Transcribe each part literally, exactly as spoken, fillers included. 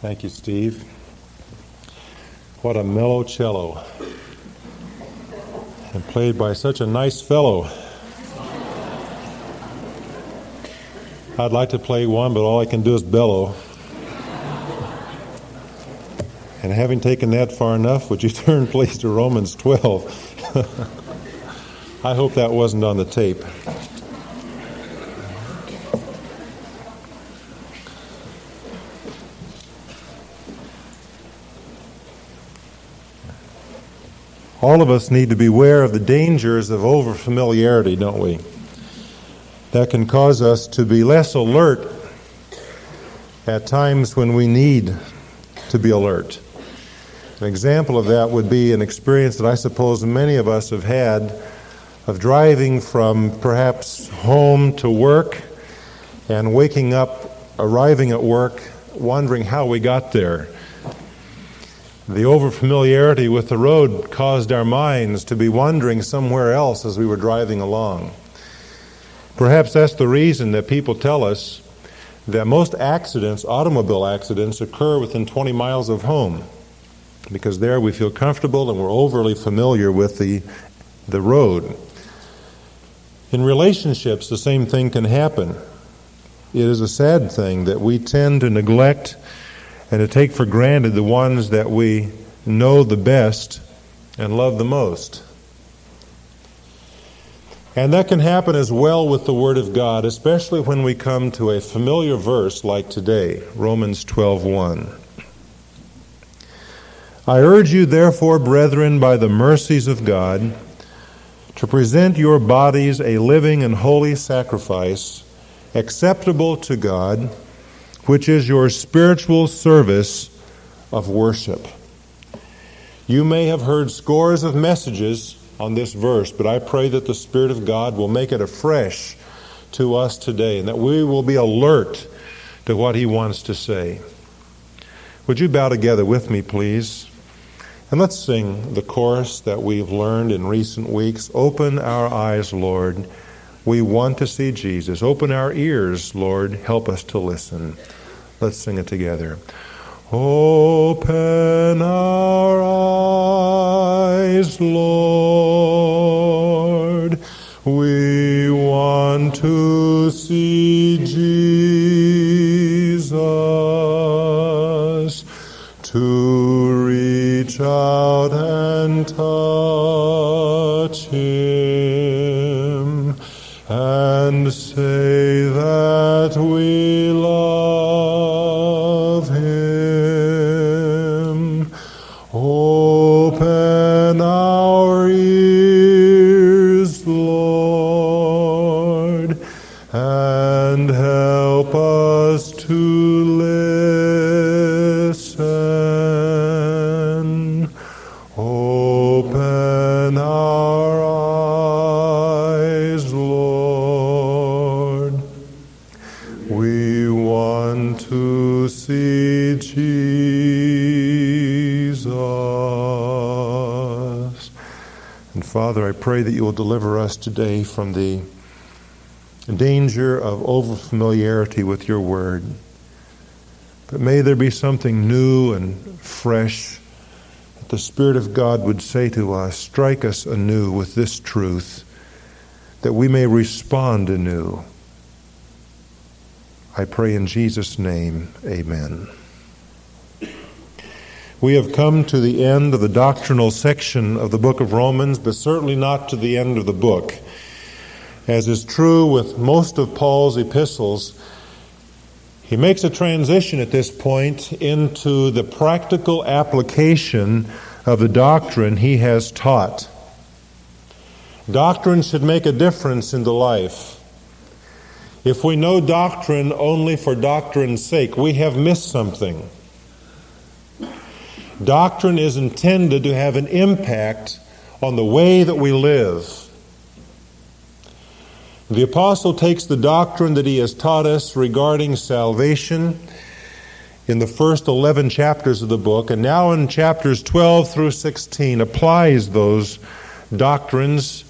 Thank you, Steve. What a mellow cello. And played by such a nice fellow. I'd like to play one, but all I can do is bellow. And having taken that far enough, would you turn, please, to Romans twelve? I hope that wasn't on the tape. All of us need to beware of the dangers of overfamiliarity, don't we? That can cause us to be less alert at times when we need to be alert. An example of that would be an experience that I suppose many of us have had of driving from perhaps home to work and waking up, arriving at work, wondering how we got there. The overfamiliarity with the road caused our minds to be wandering somewhere else as we were driving along. Perhaps that's the reason that people tell us that most accidents, automobile accidents, occur within twenty miles of home, because there we feel comfortable and we're overly familiar with the the road. In relationships, the same thing can happen. It is a sad thing that we tend to neglect and to take for granted the ones that we know the best and love the most. And that can happen as well with the Word of God, especially when we come to a familiar verse like today, Romans twelve one. I urge you, therefore, brethren, by the mercies of God, to present your bodies a living and holy sacrifice, acceptable to God, which is your spiritual service of worship. You may have heard scores of messages on this verse, but I pray that the Spirit of God will make it afresh to us today and that we will be alert to what He wants to say. Would you bow together with me, please? And let's sing the chorus that we've learned in recent weeks. Open our eyes, Lord. We want to see Jesus. Open our ears, Lord. Help us to listen. Let's sing it together. Open our eyes, Lord, we want to see Jesus, to reach out and touch Him and say that we love Him. Open our ears, Lord, and help us to listen. Open our eyes, Lord. We want to see Jesus. And Father, I pray that you will deliver us today from the danger of overfamiliarity with your word. But may there be something new and fresh that the Spirit of God would say to us, strike us anew with this truth, that we may respond anew. I pray in Jesus' name, amen. We have come to the end of the doctrinal section of the book of Romans, but certainly not to the end of the book. As is true with most of Paul's epistles, he makes a transition at this point into the practical application of the doctrine he has taught. Doctrine should make a difference in the life. If we know doctrine only for doctrine's sake, we have missed something. Doctrine is intended to have an impact on the way that we live. The apostle takes the doctrine that he has taught us regarding salvation in the first eleven chapters of the book, and now in chapters twelve through sixteen applies those doctrines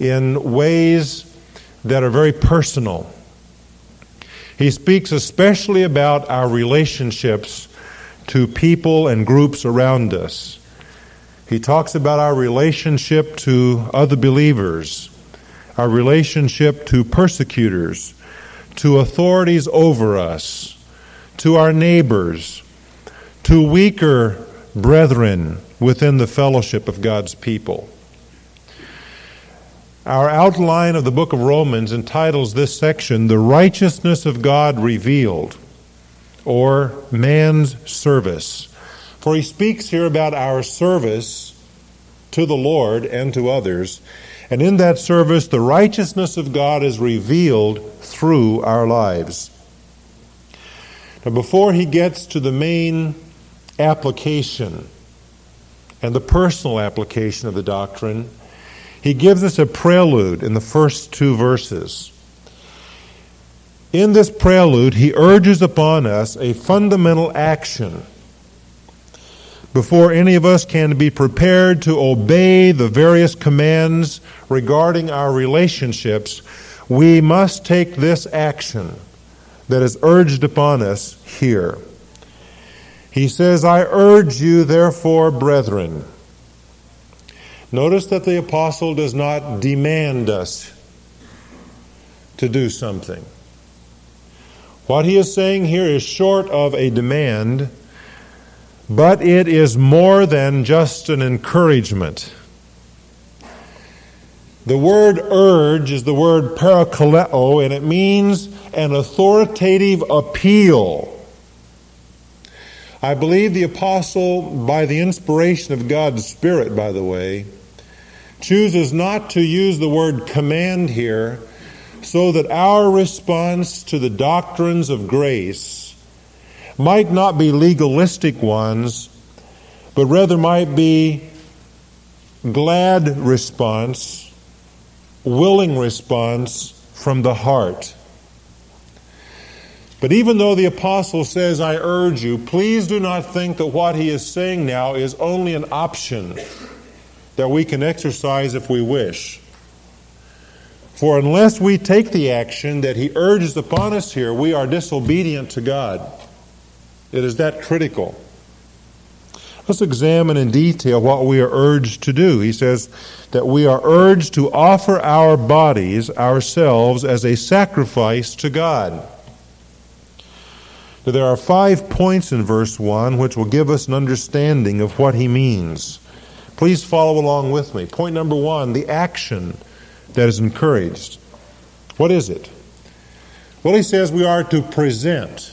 in ways that are very personal. He speaks especially about our relationships to people and groups around us. He talks about our relationship to other believers, our relationship to persecutors, to authorities over us, to our neighbors, to weaker brethren within the fellowship of God's people. Our outline of the book of Romans entitles this section, "The Righteousness of God Revealed," or man's service. For he speaks here about our service to the Lord and to others. And in that service, the righteousness of God is revealed through our lives. Now, before he gets to the main application and the personal application of the doctrine, he gives us a prelude in the first two verses. In this prelude, he urges upon us a fundamental action before any of us can be prepared to obey the various commands regarding our relationships. We must take this action that is urged upon us here. He says, "I urge you, therefore, brethren." Notice that the apostle does not demand us to do something. What he is saying here is short of a demand, but it is more than just an encouragement. The word urge is the word parakaleo, and it means an authoritative appeal. I believe the apostle, by the inspiration of God's Spirit, by the way, chooses not to use the word command here, so that our response to the doctrines of grace might not be legalistic ones, but rather might be glad response, willing response from the heart. But even though the apostle says, "I urge you," please do not think that what he is saying now is only an option that we can exercise if we wish. For unless we take the action that he urges upon us here, we are disobedient to God. It is that critical. Let's examine in detail what we are urged to do. He says that we are urged to offer our bodies, ourselves, as a sacrifice to God. Now, there are five points in verse one which will give us an understanding of what he means. Please follow along with me. Point number one, the action that is encouraged. What is it? Well, he says we are to present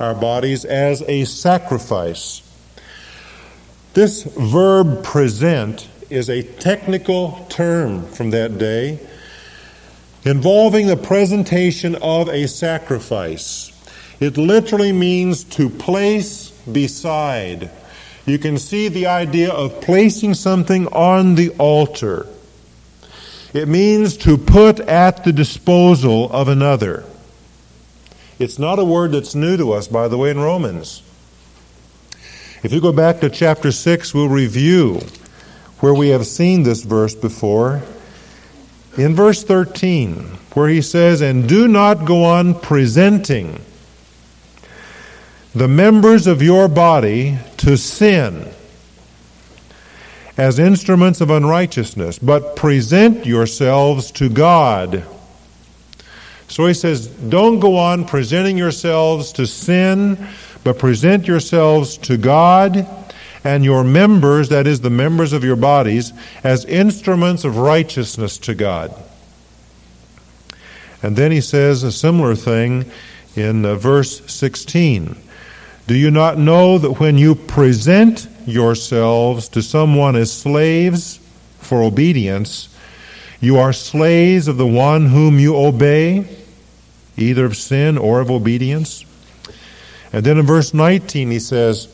our bodies as a sacrifice. This verb present is a technical term from that day involving the presentation of a sacrifice. It literally means to place beside. You can see the idea of placing something on the altar. It means to put at the disposal of another. It's not a word that's new to us, by the way, in Romans. If you go back to chapter six, we'll review where we have seen this verse before. In verse thirteen, where he says, "And do not go on presenting the members of your body to sin as instruments of unrighteousness, but present yourselves to God." So he says, don't go on presenting yourselves to sin, but present yourselves to God and your members, that is, the members of your bodies, as instruments of righteousness to God. And then he says a similar thing in uh, verse sixteen. "Do you not know that when you present yourselves to someone as slaves for obedience, you are slaves of the one whom you obey, either of sin or of obedience?" And then in verse nineteen he says,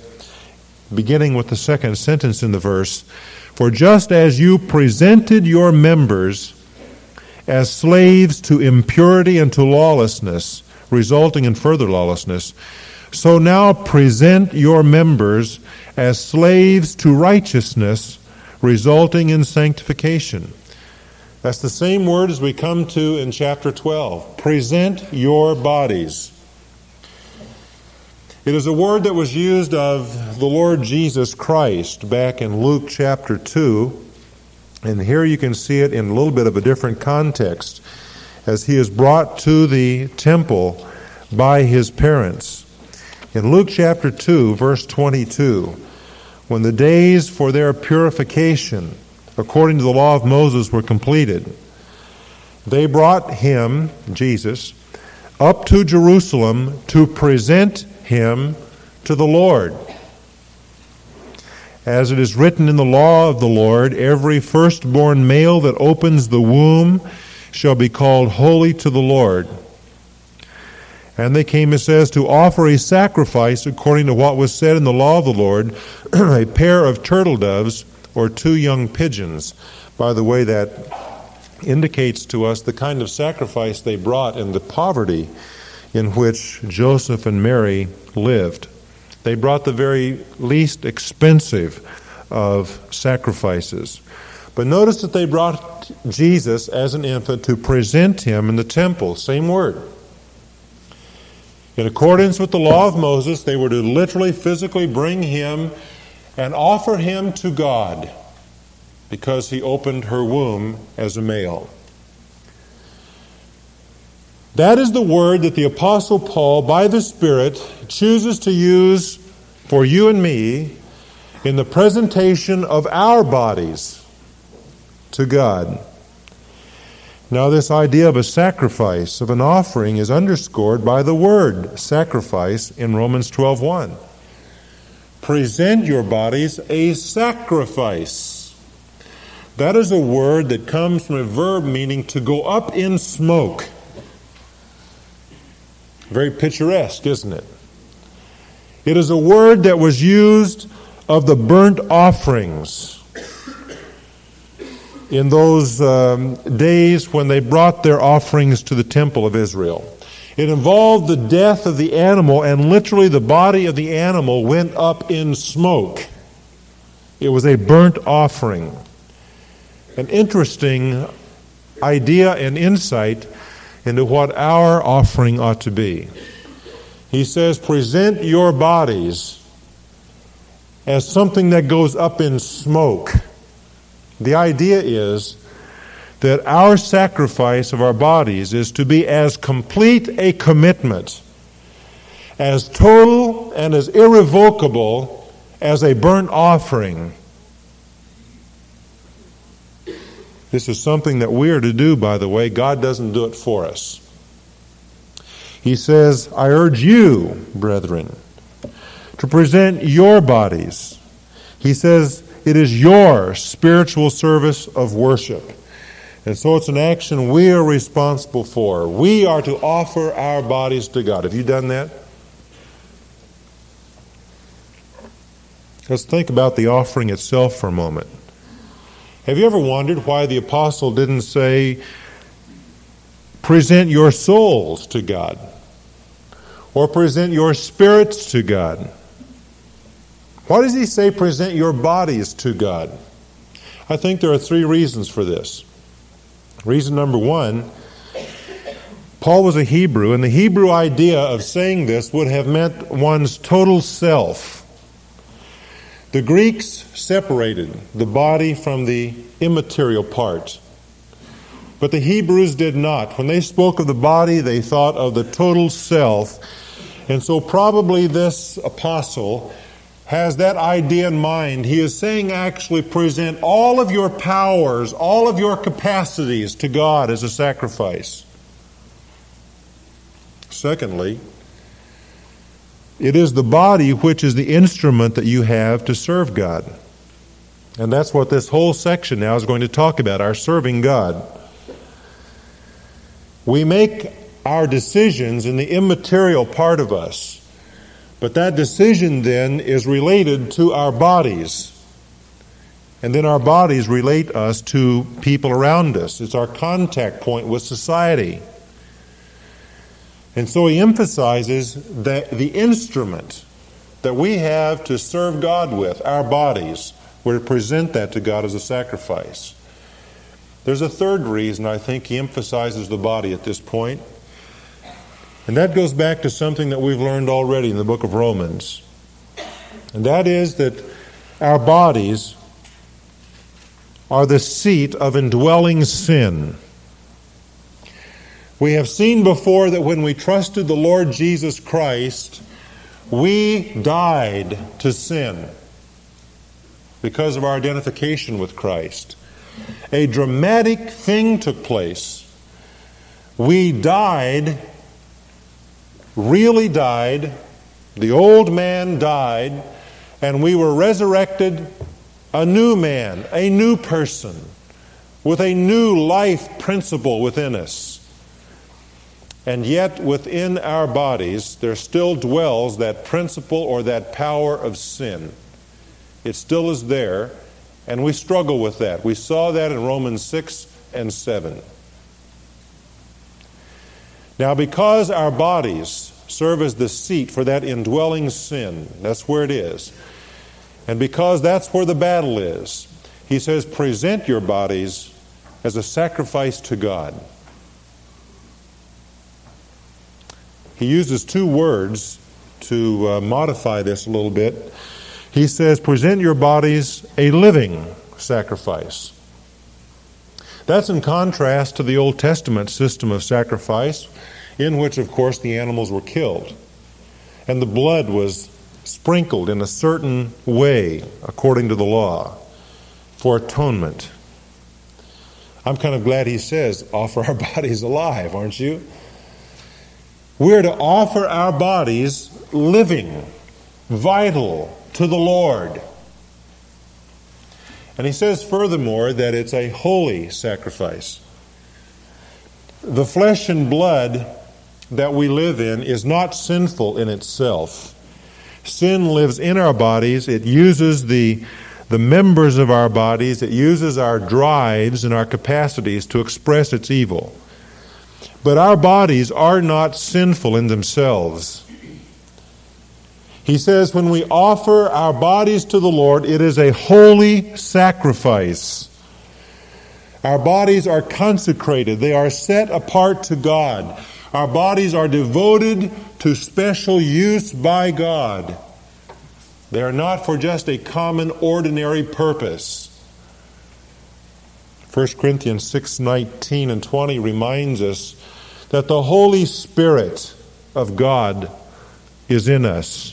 beginning with the second sentence in the verse, "For just as you presented your members as slaves to impurity and to lawlessness, resulting in further lawlessness, so now present your members as slaves to righteousness, resulting in sanctification." That's the same word as we come to in chapter twelve. Present your bodies. It is a word that was used of the Lord Jesus Christ back in Luke chapter two. And here you can see it in a little bit of a different context as he is brought to the temple by his parents. In Luke chapter two, verse twenty-two, when the days for their purification, according to the law of Moses, were completed, they brought him, Jesus, up to Jerusalem to present him to the Lord. As it is written in the law of the Lord, every firstborn male that opens the womb shall be called holy to the Lord. And they came, it says, to offer a sacrifice according to what was said in the law of the Lord, a pair of turtle doves or two young pigeons. By the way, that indicates to us the kind of sacrifice they brought and the poverty in which Joseph and Mary lived. They brought the very least expensive of sacrifices. But notice that they brought Jesus as an infant to present him in the temple. Same word. In accordance with the law of Moses, they were to literally, physically bring him and offer him to God because he opened her womb as a male. That is the word that the Apostle Paul, by the Spirit, chooses to use for you and me in the presentation of our bodies to God. Now, this idea of a sacrifice, of an offering, is underscored by the word sacrifice in Romans twelve one. Present your bodies a sacrifice. That is a word that comes from a verb meaning to go up in smoke. Very picturesque, isn't it? It is a word that was used of the burnt offerings in those um, days when they brought their offerings to the temple of Israel. It involved the death of the animal, and literally the body of the animal went up in smoke. It was a burnt offering. An interesting idea and insight into what our offering ought to be. He says, present your bodies as something that goes up in smoke. The idea is that our sacrifice of our bodies is to be as complete a commitment, as total and as irrevocable as a burnt offering. This is something that we are to do, by the way. God doesn't do it for us. He says, I urge you, brethren, to present your bodies. He says, it is your spiritual service of worship. And so it's an action we are responsible for. We are to offer our bodies to God. Have you done that? Let's think about the offering itself for a moment. Have you ever wondered why the apostle didn't say, present your souls to God, or present your spirits to God? Why does he say, present your bodies to God? I think there are three reasons for this. Reason number one, Paul was a Hebrew, and the Hebrew idea of saying this would have meant one's total self. The Greeks separated the body from the immaterial part, but the Hebrews did not. When they spoke of the body, they thought of the total self. And so probably this apostle has that idea in mind. He is saying, actually, present all of your powers, all of your capacities to God as a sacrifice. Secondly, it is the body which is the instrument that you have to serve God. And that's what this whole section now is going to talk about, our serving God. We make our decisions in the immaterial part of us, but that decision then is related to our bodies. And then our bodies relate us to people around us. It's our contact point with society. And so he emphasizes that the instrument that we have to serve God with, our bodies, we're to present that to God as a sacrifice. There's a third reason I think he emphasizes the body at this point. And that goes back to something that we've learned already in the book of Romans. And that is that our bodies are the seat of indwelling sin. We have seen before that when we trusted the Lord Jesus Christ, we died to sin because of our identification with Christ. A dramatic thing took place. We died, really died, the old man died, and we were resurrected a new man, a new person, with a new life principle within us. And yet within our bodies there still dwells that principle or that power of sin. It still is there, and we struggle with that. We saw that in Romans six and seven. Now, because our bodies serve as the seat for that indwelling sin, that's where it is, and because that's where the battle is, he says, present your bodies as a sacrifice to God. He uses two words to uh, modify this a little bit. He says, present your bodies a living sacrifice. That's in contrast to the Old Testament system of sacrifice, in which, of course, the animals were killed. And the blood was sprinkled in a certain way, according to the law, for atonement. I'm kind of glad he says, offer our bodies alive, aren't you? We're to offer our bodies living, vital to the Lord. And he says furthermore that it's a holy sacrifice. The flesh and blood that we live in is not sinful in itself. Sin lives in our bodies. It uses the, the members of our bodies. It uses our drives and our capacities to express its evil. But our bodies are not sinful in themselves. He says when we offer our bodies to the Lord, it is a holy sacrifice. Our bodies are consecrated. They are set apart to God. Our bodies are devoted to special use by God. They are not for just a common, ordinary purpose. First Corinthians six nineteen and twenty reminds us that the Holy Spirit of God is in us.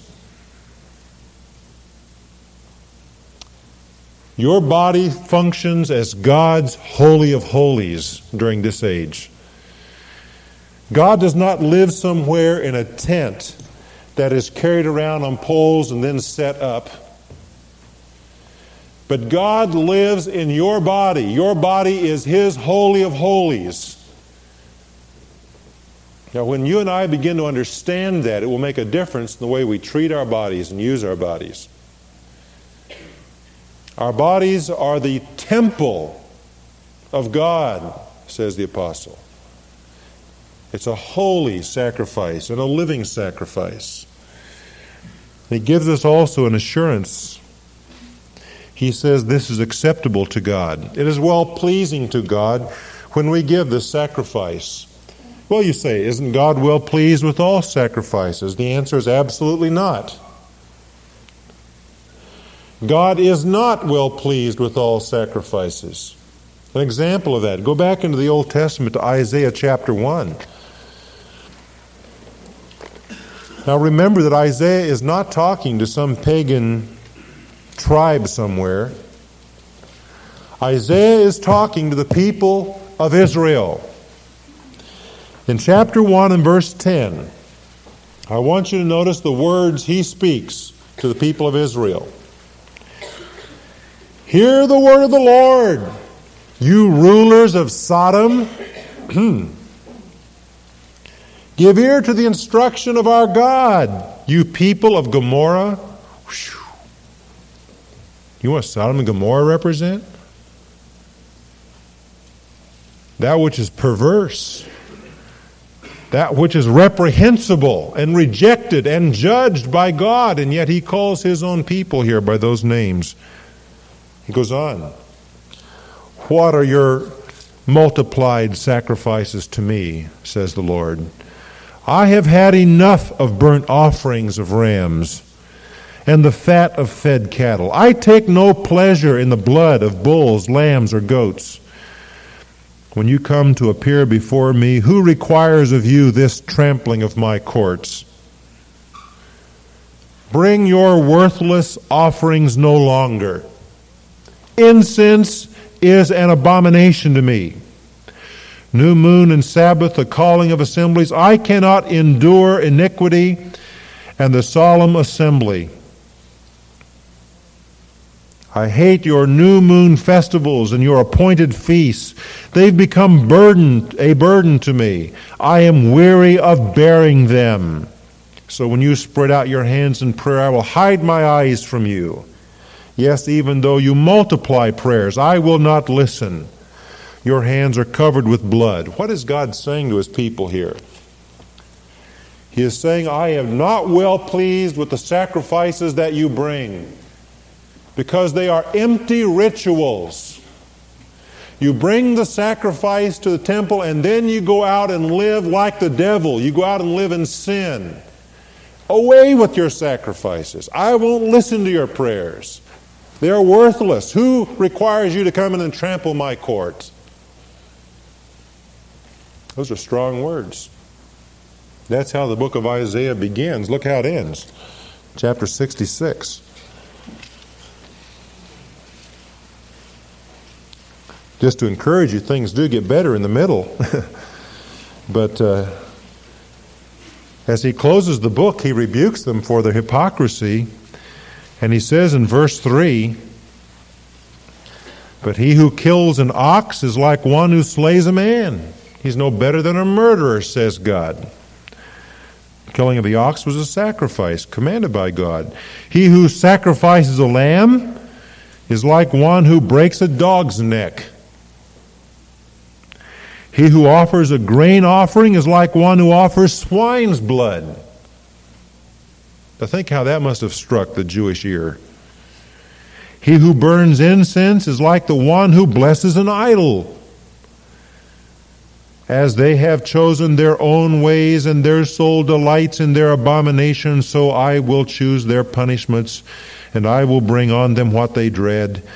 Your body functions as God's holy of holies during this age. God does not live somewhere in a tent that is carried around on poles and then set up. But God lives in your body. Your body is His holy of holies. Now, when you and I begin to understand that, it will make a difference in the way we treat our bodies and use our bodies. Our bodies are the temple of God, says the apostle. It's a holy sacrifice and a living sacrifice. He gives us also an assurance. He says this is acceptable to God. It is well-pleasing to God when we give this sacrifice. Well, you say, isn't God well pleased with all sacrifices? The answer is absolutely not. God is not well pleased with all sacrifices. An example of that, go back into the Old Testament to Isaiah chapter one. Now remember that Isaiah is not talking to some pagan tribe somewhere. Isaiah is talking to the people of Israel. In chapter one and verse ten, I want you to notice the words he speaks to the people of Israel. Hear the word of the Lord, you rulers of Sodom. Give ear to the instruction of our God, you people of Gomorrah. Whew. You know what Sodom and Gomorrah represent? That which is perverse, that which is reprehensible and rejected and judged by God, and yet he calls his own people here by those names. He goes on. What are your multiplied sacrifices to me, says the Lord? I have had enough of burnt offerings of rams and the fat of fed cattle. I take no pleasure in the blood of bulls, lambs, or goats. When you come to appear before me, who requires of you this trampling of my courts? Bring your worthless offerings no longer. Incense is an abomination to me. New moon and Sabbath, the calling of assemblies. I cannot endure iniquity and the solemn assembly. I hate your new moon festivals and your appointed feasts. They've become burden, a burden to me. I am weary of bearing them. So when you spread out your hands in prayer, I will hide my eyes from you. Yes, even though you multiply prayers, I will not listen. Your hands are covered with blood. What is God saying to his people here? He is saying, I am not well pleased with the sacrifices that you bring, because they are empty rituals. You bring the sacrifice to the temple, and then you go out and live like the devil. You go out and live in sin. Away with your sacrifices. I won't listen to your prayers. They're worthless. Who requires you to come in and trample my courts? Those are strong words. That's how the book of Isaiah begins. Look how it ends. Chapter sixty-six. Just to encourage you, things do get better in the middle. But uh, as he closes the book, he rebukes them for their hypocrisy. And he says in verse three, but he who kills an ox is like one who slays a man. He's no better than a murderer, says God. Killing of the ox was a sacrifice commanded by God. He who sacrifices a lamb is like one who breaks a dog's neck. He who offers a grain offering is like one who offers swine's blood. Now think how that must have struck the Jewish ear. He who burns incense is like the one who blesses an idol. As they have chosen their own ways, and their soul delights in their abomination, so I will choose their punishments, and I will bring on them what they dread.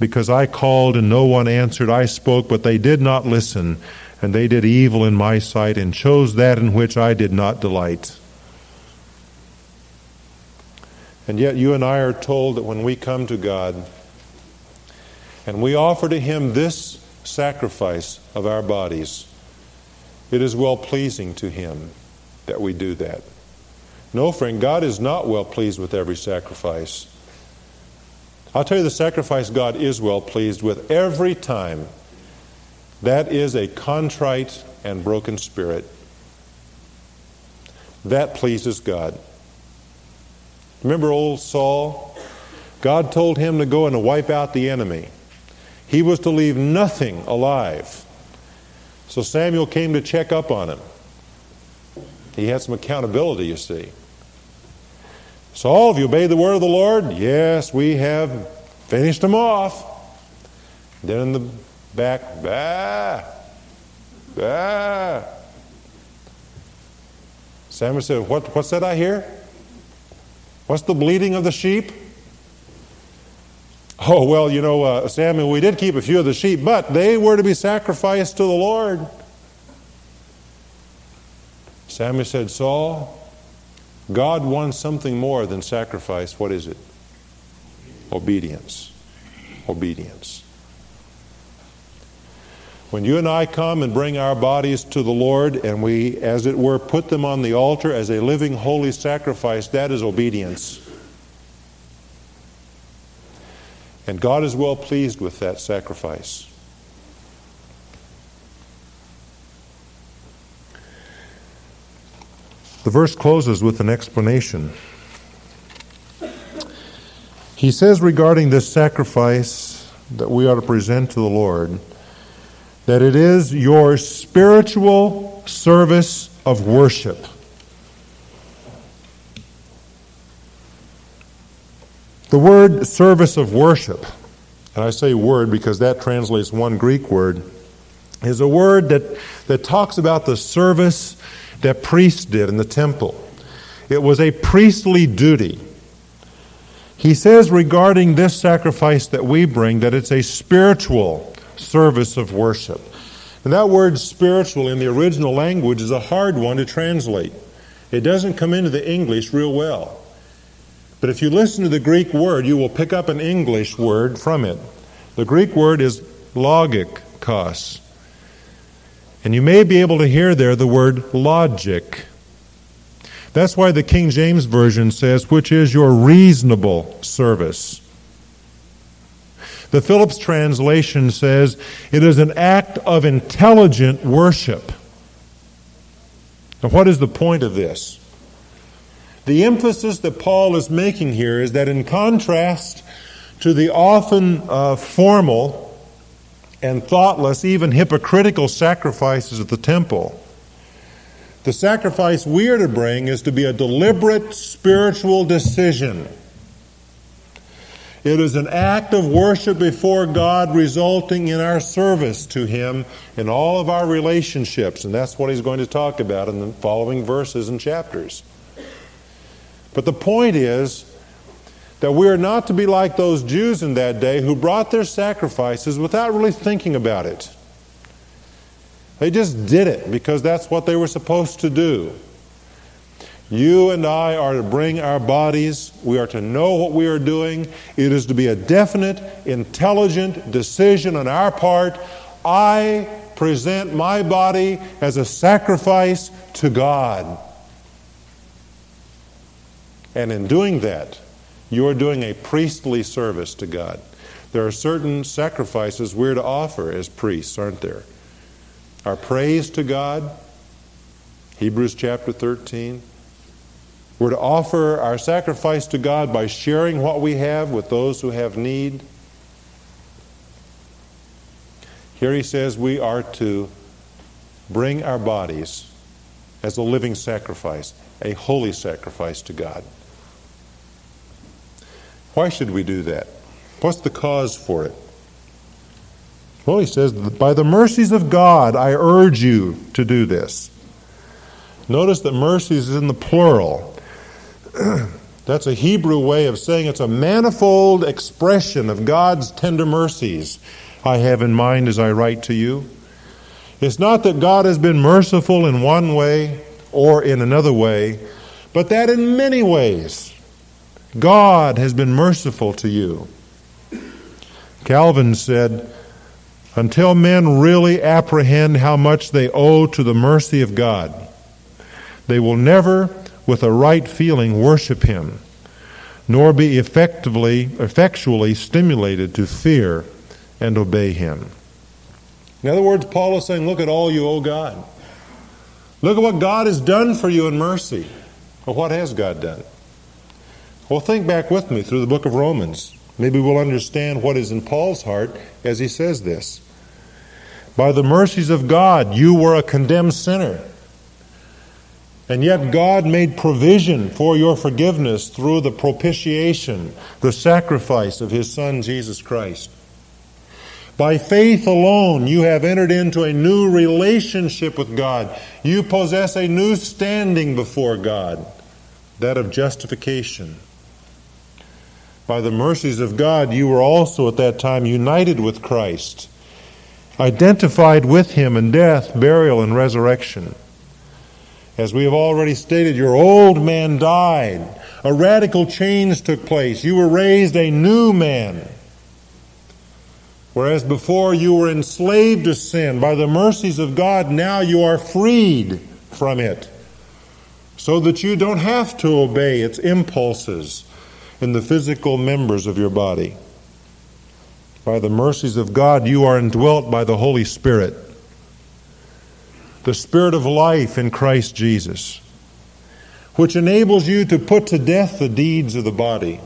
Because I called and no one answered, I spoke, but they did not listen, and they did evil in my sight, and chose that in which I did not delight. And yet you and I are told that when we come to God, and we offer to Him this sacrifice of our bodies, it is well-pleasing to Him that we do that. No, friend, God is not well pleased with every sacrifice. I'll tell you the sacrifice God is well pleased with every time. That is a contrite and broken spirit. That pleases God. Remember old Saul? God told him to go and to wipe out the enemy. He was to leave nothing alive. So Samuel came to check up on him. He had some accountability, you see. Saul, have you obeyed the word of the Lord? Yes, we have finished him off. Then in the back, bah, bah. Samuel said, what, what's that I hear? What's the bleating of the sheep? Oh, well, you know, uh, Samuel, we did keep a few of the sheep, but they were to be sacrificed to the Lord. Samuel said, Saul, God wants something more than sacrifice. What is it? Obedience. Obedience. When you and I come and bring our bodies to the Lord, and we, as it were, put them on the altar as a living, holy sacrifice, that is obedience. And God is well pleased with that sacrifice. The verse closes with an explanation. He says regarding this sacrifice that we ought to present to the Lord, that it is your spiritual service of worship. The word service of worship, and I say word because that translates one Greek word, is a word that, that talks about the service that priests did in the temple. It was a priestly duty. He says regarding this sacrifice that we bring that it's a spiritual service of worship. And that word spiritual in the original language is a hard one to translate. It doesn't come into the English real well. But if you listen to the Greek word, you will pick up an English word from it. The Greek word is logikos. And you may be able to hear there the word logic. That's why the King James Version says, which is your reasonable service. The Phillips translation says, it is an act of intelligent worship. Now, what is the point of this? The emphasis that Paul is making here is that in contrast to the often uh, formal and thoughtless, even hypocritical sacrifices at the temple, the sacrifice we are to bring is to be a deliberate spiritual decision. It is an act of worship before God resulting in our service to Him in all of our relationships. And that's what he's going to talk about in the following verses and chapters. But the point is that we are not to be like those Jews in that day who brought their sacrifices without really thinking about it. They just did it because that's what they were supposed to do. You and I are to bring our bodies. We are to know what we are doing. It is to be a definite, intelligent decision on our part. I present my body as a sacrifice to God. And in doing that, you are doing a priestly service to God. There are certain sacrifices we're to offer as priests, aren't there? Our praise to God, Hebrews chapter thirteen. We're to offer our sacrifice to God by sharing what we have with those who have need. Here he says we are to bring our bodies as a living sacrifice, a holy sacrifice to God. Why should we do that? What's the cause for it? Well, he says, by the mercies of God, I urge you to do this. Notice that mercies is in the plural. That's a Hebrew way of saying it's a manifold expression of God's tender mercies I have in mind as I write to you. It's not that God has been merciful in one way or in another way, but that in many ways God has been merciful to you. Calvin said, until men really apprehend how much they owe to the mercy of God, they will never, with a right feeling, worship Him, nor be effectively, effectually stimulated to fear and obey Him. In other words, Paul is saying, look at all you owe God. Look at what God has done for you in mercy. Well, what has God done? Well, think back with me through the book of Romans. Maybe we'll understand what is in Paul's heart as he says this. By the mercies of God, you were a condemned sinner. And yet God made provision for your forgiveness through the propitiation, the sacrifice of His Son, Jesus Christ. By faith alone, you have entered into a new relationship with God. You possess a new standing before God, that of justification. By the mercies of God, you were also at that time united with Christ, identified with Him in death, burial, and resurrection. As we have already stated, your old man died. A radical change took place. You were raised a new man. Whereas before you were enslaved to sin, by the mercies of God, now you are freed from it, so that you don't have to obey its impulses in the physical members of your body. By the mercies of God, you are indwelt by the Holy Spirit, the Spirit of life in Christ Jesus, which enables you to put to death the deeds of the body,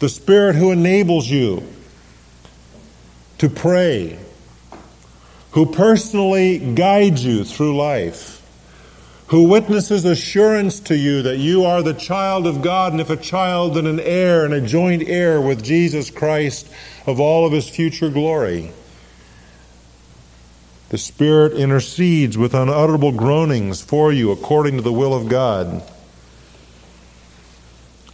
the Spirit who enables you to pray, who personally guides you through life, who witnesses assurance to you that you are the child of God, and if a child, then an heir and a joint heir with Jesus Christ of all of His future glory. The Spirit intercedes with unutterable groanings for you according to the will of God.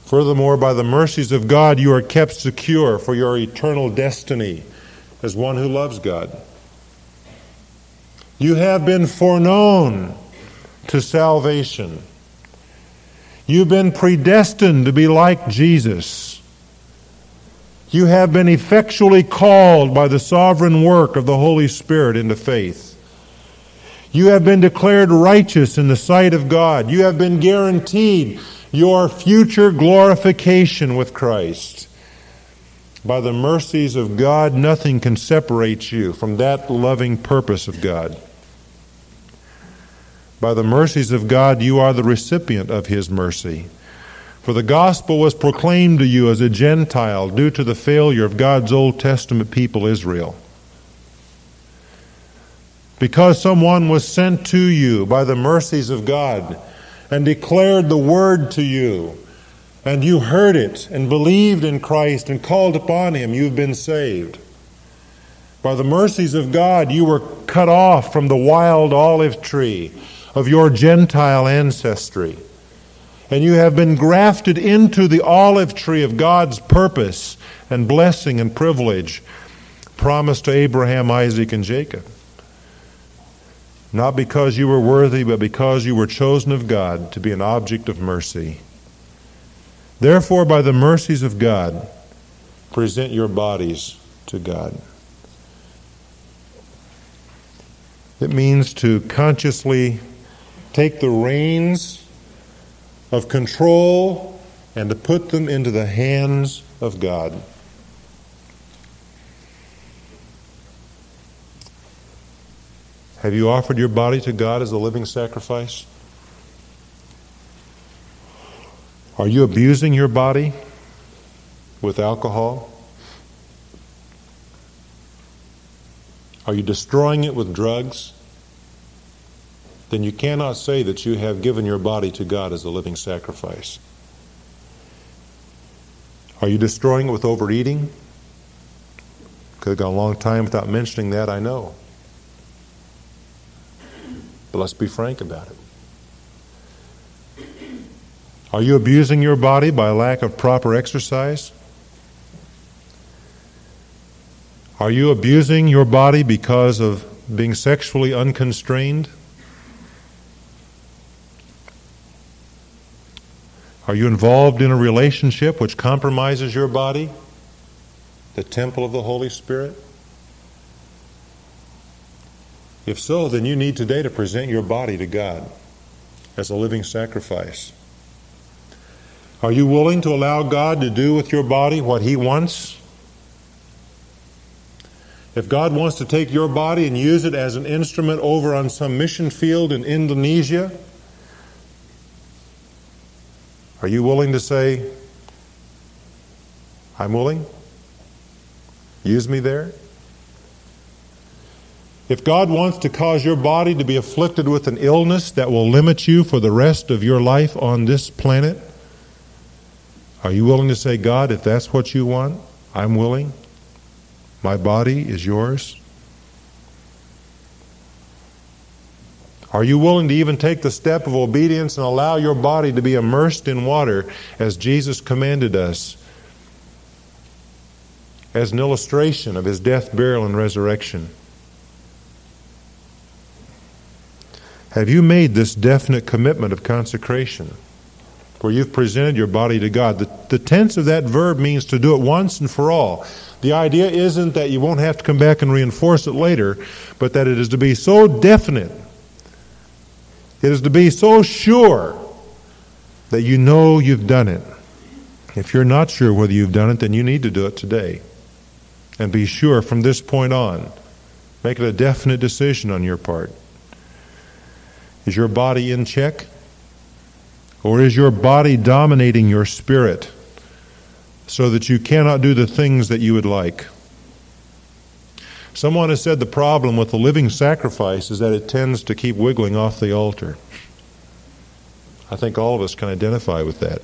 Furthermore, by the mercies of God, you are kept secure for your eternal destiny as one who loves God. You have been foreknown to salvation. You've been predestined to be like Jesus. You have been effectually called by the sovereign work of the Holy Spirit into faith. You have been declared righteous in the sight of God. You have been guaranteed your future glorification with Christ. By the mercies of God, nothing can separate you from that loving purpose of God. By the mercies of God, you are the recipient of His mercy. For the gospel was proclaimed to you as a Gentile due to the failure of God's Old Testament people, Israel. Because someone was sent to you by the mercies of God and declared the word to you, and you heard it and believed in Christ and called upon Him, you've been saved. By the mercies of God, you were cut off from the wild olive tree of your Gentile ancestry. And you have been grafted into the olive tree of God's purpose and blessing and privilege promised to Abraham, Isaac, and Jacob. Not because you were worthy, but because you were chosen of God to be an object of mercy. Therefore, by the mercies of God, present your bodies to God. It means to consciously take the reins of control and to put them into the hands of God. Have you offered your body to God as a living sacrifice? Are you abusing your body with alcohol? Are you destroying it with drugs? Then you cannot say that you have given your body to God as a living sacrifice. Are you destroying it with overeating? Could have gone a long time without mentioning that, I know. But let's be frank about it. Are you abusing your body by lack of proper exercise? Are you abusing your body because of being sexually unconstrained? Are you involved in a relationship which compromises your body, the temple of the Holy Spirit? If so, then you need today to present your body to God as a living sacrifice. Are you willing to allow God to do with your body what He wants? If God wants to take your body and use it as an instrument over on some mission field in Indonesia, are you willing to say, I'm willing, use me there? If God wants to cause your body to be afflicted with an illness that will limit you for the rest of your life on this planet, are you willing to say, God, if that's what you want, I'm willing. My body is yours. Are you willing to even take the step of obedience and allow your body to be immersed in water as Jesus commanded us as an illustration of His death, burial, and resurrection? Have you made this definite commitment of consecration, where you've presented your body to God? The, the tense of that verb means to do it once and for all. The idea isn't that you won't have to come back and reinforce it later, but that it is to be so definite, it is to be so sure that you know you've done it. If you're not sure whether you've done it, then you need to do it today. And be sure from this point on. Make it a definite decision on your part. Is your body in check? Or is your body dominating your spirit so that you cannot do the things that you would like? Someone has said the problem with the living sacrifice is that it tends to keep wiggling off the altar. I think all of us can identify with that.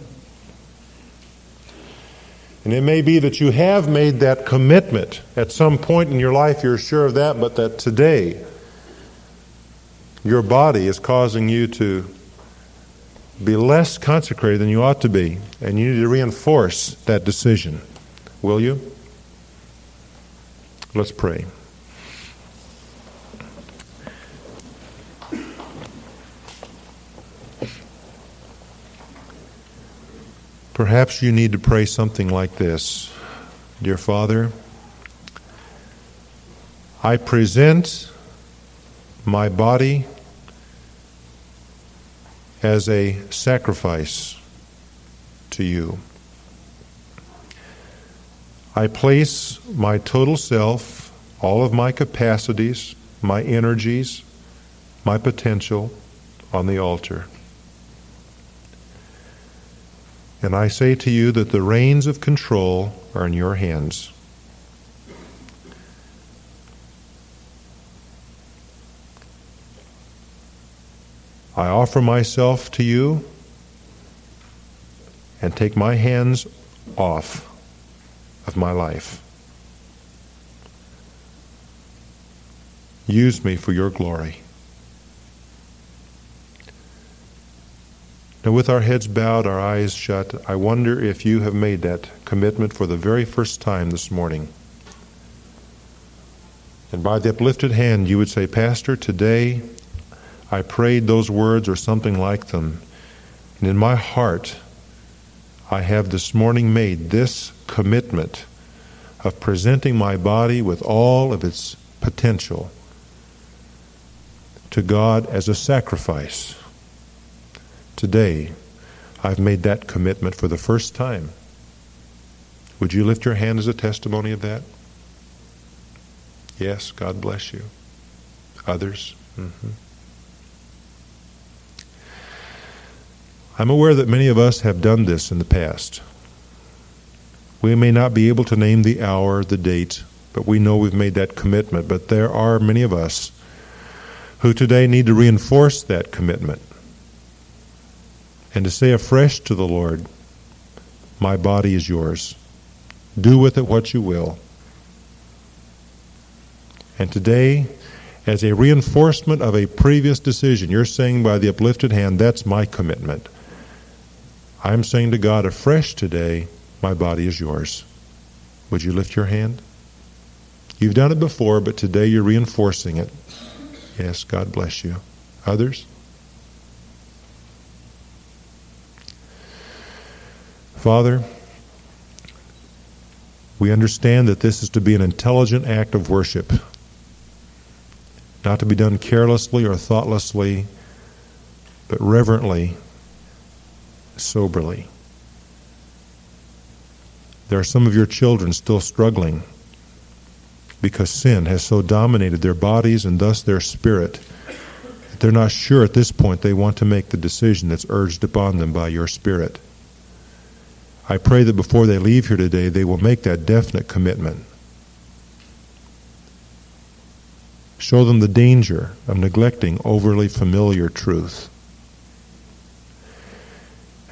And it may be that you have made that commitment at some point in your life, you're sure of that, but that today your body is causing you to be less consecrated than you ought to be, and you need to reinforce that decision. Will you? Let's pray. Perhaps you need to pray something like this. Dear Father, I present my body as a sacrifice to you. I place my total self, all of my capacities, my energies, my potential on the altar. And I say to you that the reins of control are in your hands. I offer myself to you and take my hands off of my life. Use me for your glory. Now, with our heads bowed, our eyes shut, I wonder if you have made that commitment for the very first time this morning. And by the uplifted hand, you would say, Pastor, today I prayed those words or something like them, and in my heart I have this morning made this commitment of presenting my body with all of its potential to God as a sacrifice. Today I've made that commitment for the first time. Would you lift your hand as a testimony of that? Yes, God bless you. Others? Mm-hmm. I'm aware that many of us have done this in the past. We may not be able to name the hour, the date, but we know we've made that commitment. But there are many of us who today need to reinforce that commitment and to say afresh to the Lord, my body is yours. Do with it what you will. And today, as a reinforcement of a previous decision, you're saying by the uplifted hand, that's my commitment. I'm saying to God afresh today, my body is yours. Would you lift your hand? You've done it before, but today you're reinforcing it. Yes, God bless you. Others? Father, we understand that this is to be an intelligent act of worship, not to be done carelessly or thoughtlessly, but reverently, soberly. There are some of your children still struggling because sin has so dominated their bodies and thus their spirit that they're not sure at this point they want to make the decision that's urged upon them by your Spirit. I pray that before they leave here today, they will make that definite commitment. Show them the danger of neglecting overly familiar truth.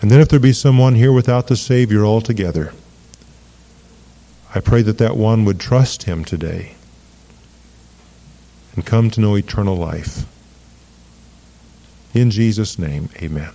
And then if there be someone here without the Savior altogether, I pray that that one would trust him today and come to know eternal life. In Jesus' name, amen.